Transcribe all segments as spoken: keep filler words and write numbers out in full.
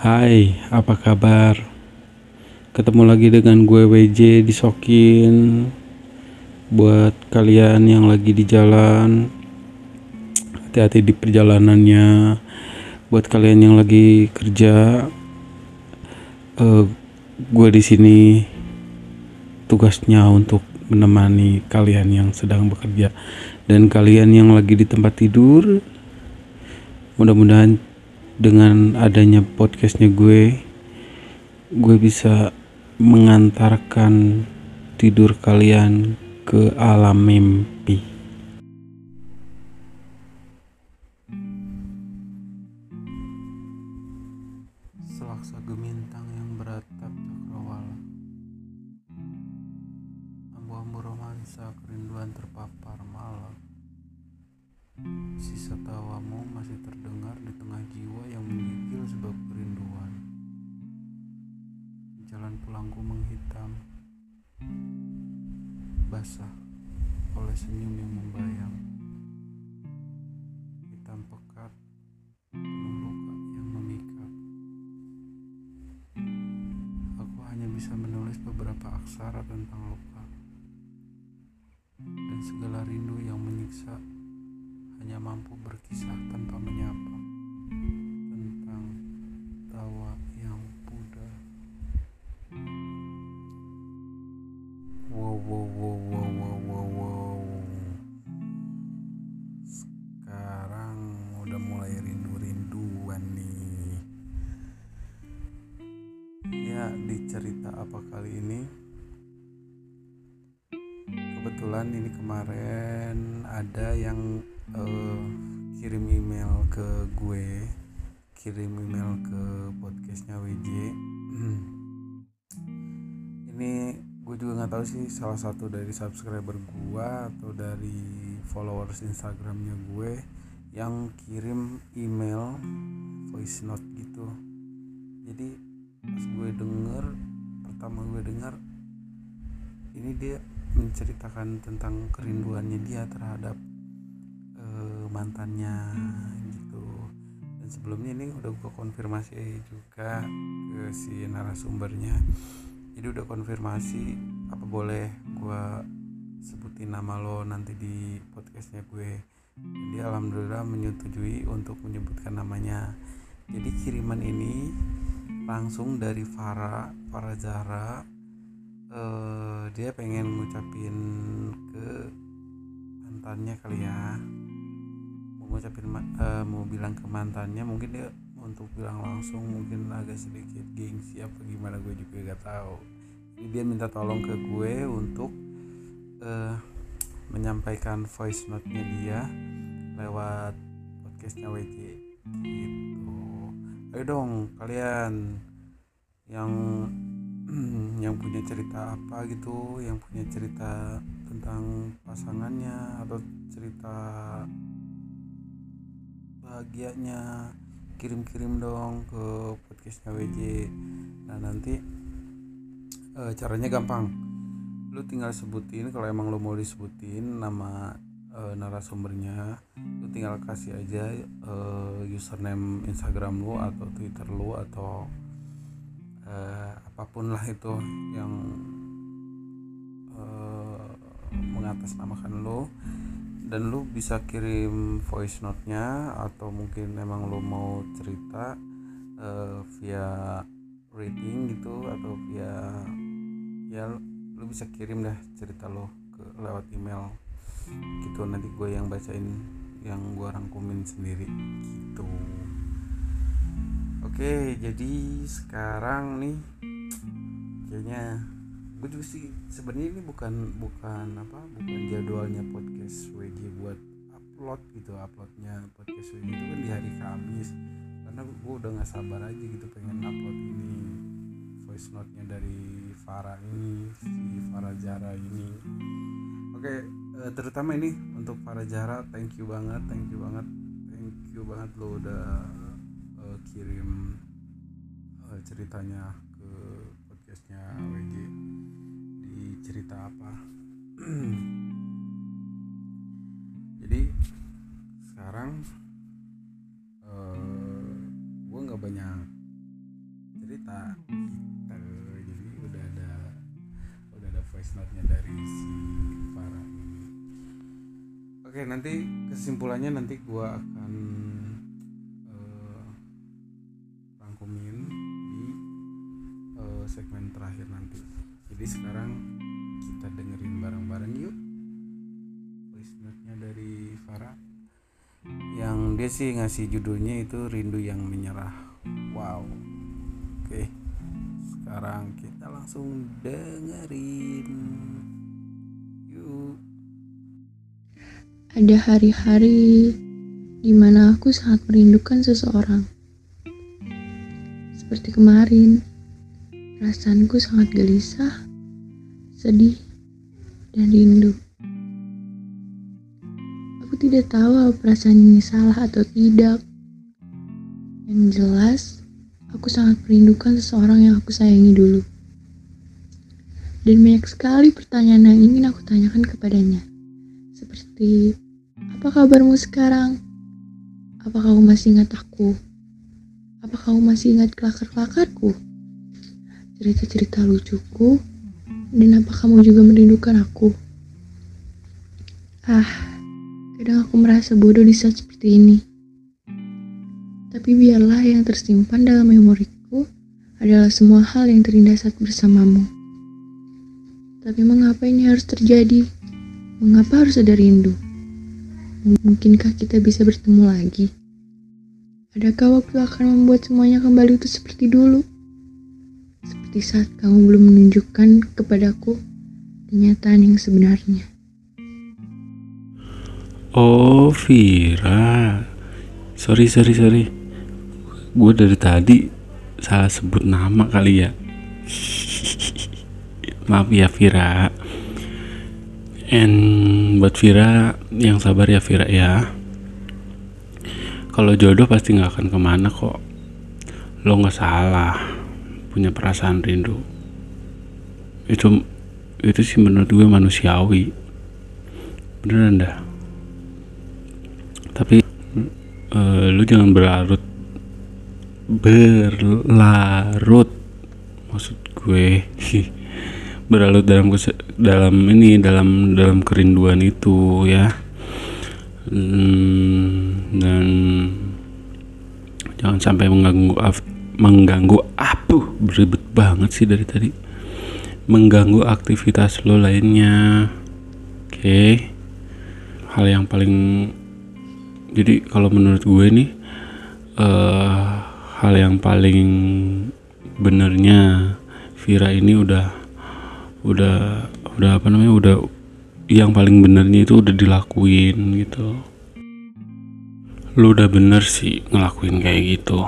Hai, apa kabar? Ketemu lagi dengan gue W J disokin. Buat kalian yang lagi di jalan, hati-hati di perjalanannya. Buat kalian yang lagi kerja, uh, gue di sini tugasnya untuk menemani kalian yang sedang bekerja dan kalian yang lagi di tempat tidur. Mudah-mudahan dengan adanya podcastnya gue, gue bisa mengantarkan tidur kalian ke alam mimpi. Selaksa gemintang yang beratap cakrawala, ambu-ambu romansa kerinduan terpapar malam. Sisa tawamu masih terdengar di tengah jiwa yang menggigil sebab kerinduan. Jalan pulangku menghitam, basah oleh senyum yang membayang. Hitam pekat, penuh luka yang memikat. Aku hanya bisa menulis beberapa aksara tentang luka, dan segala rindu yang menyiksa hanya mampu berkisah tanpa menyapa tentang tawa yang pudar. Wow, wow, wow, wow, wow, wow, wow. Sekarang udah mulai rindu-rinduan nih. Ya, di cerita apa kali ini? Kebetulan ini kemarin ada yang Uh, kirim email ke gue, kirim email ke podcastnya W J. Ini gue juga nggak tahu sih, salah satu dari subscriber gue atau dari followers Instagramnya gue yang kirim email voice note gitu. Jadi pas gue denger, pertama gue denger ini dia menceritakan tentang kerinduannya dia terhadap mantannya gitu. Dan sebelumnya ini udah gue konfirmasi juga ke si narasumbernya. Jadi udah konfirmasi, apa boleh gue sebutin nama lo nanti di podcastnya gue. Jadi alhamdulillah menyetujui untuk menyebutkan namanya. Jadi kiriman ini langsung dari Farah Farah Azhar. Uh, dia pengen ngucapin ke mantannya kali ya. Ngucapin, uh, mau bilang ke mantannya, mungkin dia untuk bilang langsung mungkin agak sedikit gengsi apa gimana, gue juga gak tahu. Jadi dia minta tolong ke gue untuk uh, menyampaikan voice note-nya dia lewat podcastnya W J gitu. Ayo dong kalian yang yang punya cerita apa gitu, yang punya cerita tentang pasangannya atau cerita bahagianya, kirim-kirim dong ke podcastnya W J. Nah nanti e, caranya gampang, lu tinggal sebutin kalau emang lu mau disebutin nama e, narasumbernya. Lu tinggal kasih aja e, username Instagram lu atau Twitter lu atau e, apapun lah itu yang e, mengatasnamakan lu. Dan lu bisa kirim voice note-nya atau mungkin emang lu mau cerita uh, via reading gitu atau via, ya lu bisa kirim dah cerita lu ke, lewat email gitu. Nanti gue yang bacain, yang gue rangkumin sendiri gitu. Oke, jadi sekarang nih kayaknya gue juga sih sebenarnya ini bukan bukan apa bukan jadwalnya podcast W J buat upload gitu. Uploadnya podcast W J itu kan di hari Kamis, karena gue udah nggak sabar aja gitu pengen upload ini voice note nya dari Farah ini, si Farah Jara ini. Oke, terutama ini untuk Farah Jara, thank you banget, thank you banget, thank you banget lo udah uh, kirim uh, ceritanya ke podcastnya W J di cerita apa. Jadi sekarang uh, gue nggak banyak cerita gitu. Jadi udah ada udah ada voice note-nya dari si Farah ini. Oke, nanti kesimpulannya nanti gue akan uh, rangkumin di uh, segmen terakhir nanti. Jadi sekarang kita dengerin bareng-bareng yuk voice note-nya dari Farah. Yang dia sih ngasih judulnya itu Rindu Yang Menyerah. Wow. Oke, sekarang kita langsung dengerin yuk. Ada hari-hari di mana aku sangat merindukan seseorang. Seperti kemarin, perasaanku sangat gelisah, sedih, dan rindu. Tidak tahu apa perasaan ini salah atau tidak. Yang jelas, aku sangat merindukan seseorang yang aku sayangi dulu. Dan banyak sekali pertanyaan yang ingin aku tanyakan kepadanya. Seperti, apa kabarmu sekarang? Apa kamu masih ingat aku? Apa kamu masih ingat kelakar-kelakarku? Cerita-cerita lucuku? Dan apa kamu juga merindukan aku? Ah, kadang aku merasa bodoh di saat seperti ini. Tapi biarlah yang tersimpan dalam memoriku adalah semua hal yang terindah saat bersamamu. Tapi mengapa ini harus terjadi? Mengapa harus ada rindu? Mungkinkah kita bisa bertemu lagi? Adakah waktu akan membuat semuanya kembali itu seperti dulu? Seperti saat kamu belum menunjukkan kepadaku kenyataan yang sebenarnya. Oh Vira, sorry sorry sorry, gue dari tadi salah sebut nama kali ya. Maaf ya Vira. And buat Vira yang sabar ya Vira ya. Kalau jodoh pasti nggak akan kemana kok. Lo nggak salah punya perasaan rindu. Itu itu sih menurut gue manusiawi. Beneran dah. Tapi uh, lu jangan berlarut berlarut maksud gue berlarut dalam dalam ini dalam dalam kerinduan itu ya. Hmm, dan jangan sampai mengganggu af, mengganggu apuh beribet banget sih dari tadi mengganggu aktivitas lu lainnya. Oke, okay. Hal yang paling jadi kalau menurut gue nih uh, hal yang paling benernya Vira ini udah udah udah apa namanya udah yang paling benernya itu udah dilakuin gitu. Lu udah bener sih ngelakuin kayak gitu,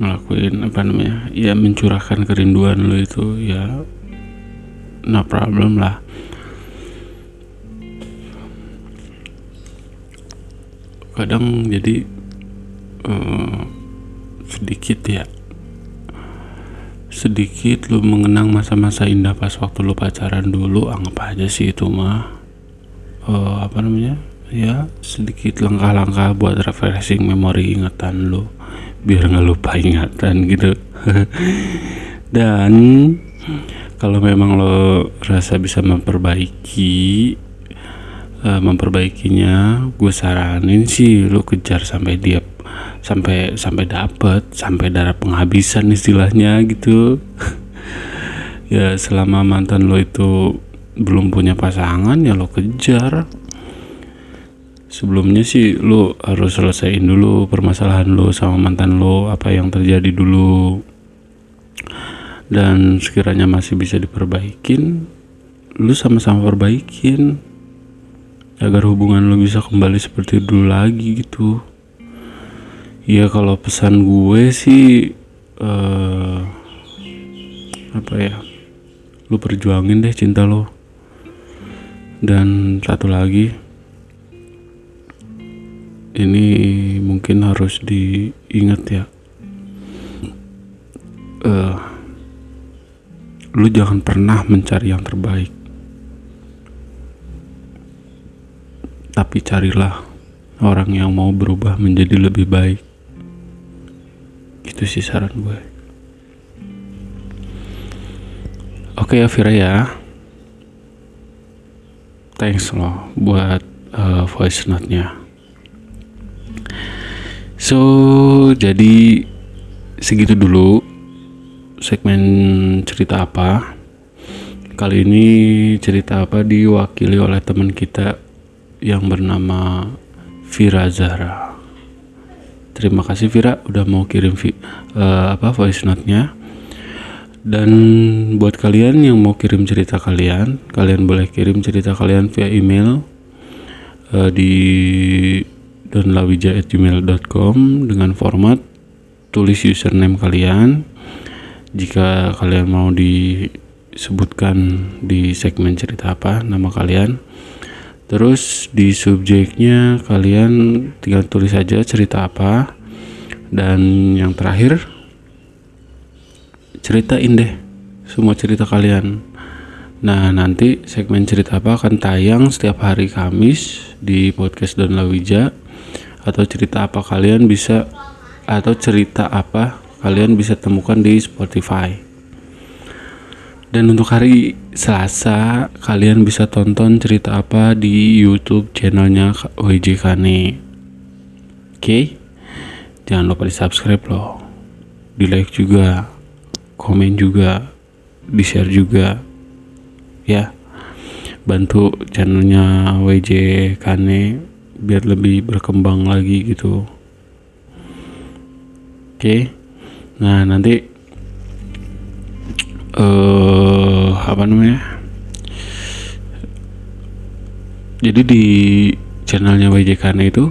ngelakuin apa namanya ya mencurahkan kerinduan lu itu ya, no problem lah. Kadang jadi uh, sedikit ya sedikit lu mengenang masa-masa indah pas waktu lu pacaran dulu, anggap aja sih itu mah uh, apa namanya ya sedikit langkah-langkah buat refreshing memori ingatan lu biar nggak lupa ingatan gitu. Dan kalau memang lo rasa bisa memperbaiki memperbaikinya, gue saranin sih lu kejar sampai dia sampai sampai dapet sampai darah penghabisan istilahnya gitu. Ya selama mantan lu itu belum punya pasangan ya lu kejar. Sebelumnya sih lu harus selesaiin dulu permasalahan lu sama mantan lu, apa yang terjadi dulu. Dan sekiranya masih bisa diperbaikin, lu sama-sama perbaikin agar hubungan lo bisa kembali seperti dulu lagi gitu. Ya kalau pesan gue sih uh, apa ya, lo perjuangin deh cinta lo. Dan satu lagi, ini mungkin harus diingat ya, uh, lo jangan pernah mencari yang terbaik, tapi carilah orang yang mau berubah menjadi lebih baik. Itu sih saran gue. Oke ya Vira ya, thanks loh buat uh, voice note-nya. So jadi segitu dulu segmen cerita apa. Kali ini cerita apa diwakili oleh teman kita yang bernama Farah Azhar. Terima kasih Vira udah mau kirim vi, uh, apa voice note-nya. Dan buat kalian yang mau kirim cerita kalian, kalian boleh kirim cerita kalian via email uh, di donlawija at gmail dot com dengan format tulis username kalian. Jika kalian mau disebutkan di segmen cerita apa nama kalian. Terus di subjeknya kalian tinggal tulis aja cerita apa. Dan yang terakhir, ceritain deh semua cerita kalian. Nah nanti segmen cerita apa akan tayang setiap hari Kamis di podcast Don Lawija. Atau cerita apa kalian bisa Atau cerita apa kalian bisa temukan di Spotify. Dan untuk hari Selasa kalian bisa tonton cerita apa di YouTube channelnya W J Kane. Oke, jangan lupa di subscribe loh, di like juga, komen juga, di share juga ya, bantu channelnya W J Kane biar lebih berkembang lagi gitu. Oke, nah nanti uh, apa namanya, jadi di channelnya W J Kane itu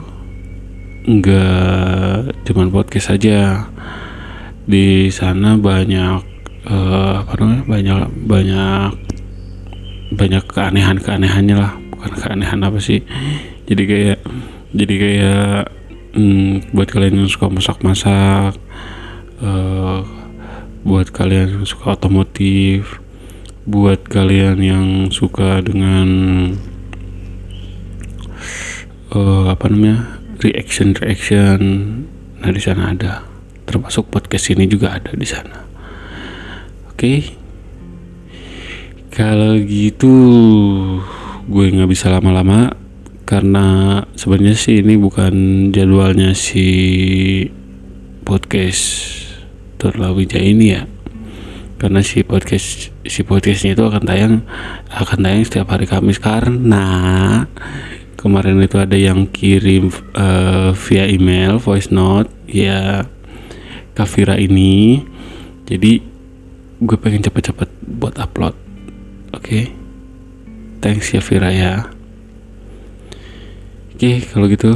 nggak cuma podcast aja. Di sana banyak uh, apa namanya banyak banyak banyak keanehan keanehannya lah, bukan keanehan apa sih, jadi kayak jadi kayak hmm, buat kalian yang suka masak-masak, uh, buat kalian yang suka otomotif, buat kalian yang suka dengan uh, apa namanya reaction reaction nah di sana ada. Termasuk podcast ini juga ada di sana. Oke, okay. Kalau gitu gue nggak bisa lama-lama karena sebenarnya sih ini bukan jadwalnya si podcast Terlawija ini ya. Karena si podcast si podcastnya itu akan tayang akan tayang setiap hari Kamis karena kemarin itu ada yang kirim uh, via email voice note ya. Kak Vira ini, jadi gue pengen cepet-cepet buat upload. Oke, okay. Thanks ya Vira ya. Oke, okay, kalau gitu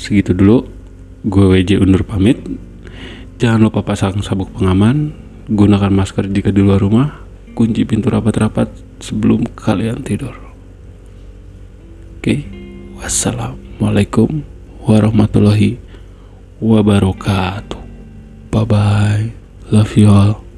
segitu dulu. Gue W J undur pamit. Jangan lupa pasang sabuk pengaman, gunakan masker jika di luar rumah, kunci pintu rapat-rapat sebelum kalian tidur. Oke, okay. Wassalamualaikum warahmatullahi wabarakatuh. Bye bye. Love you all.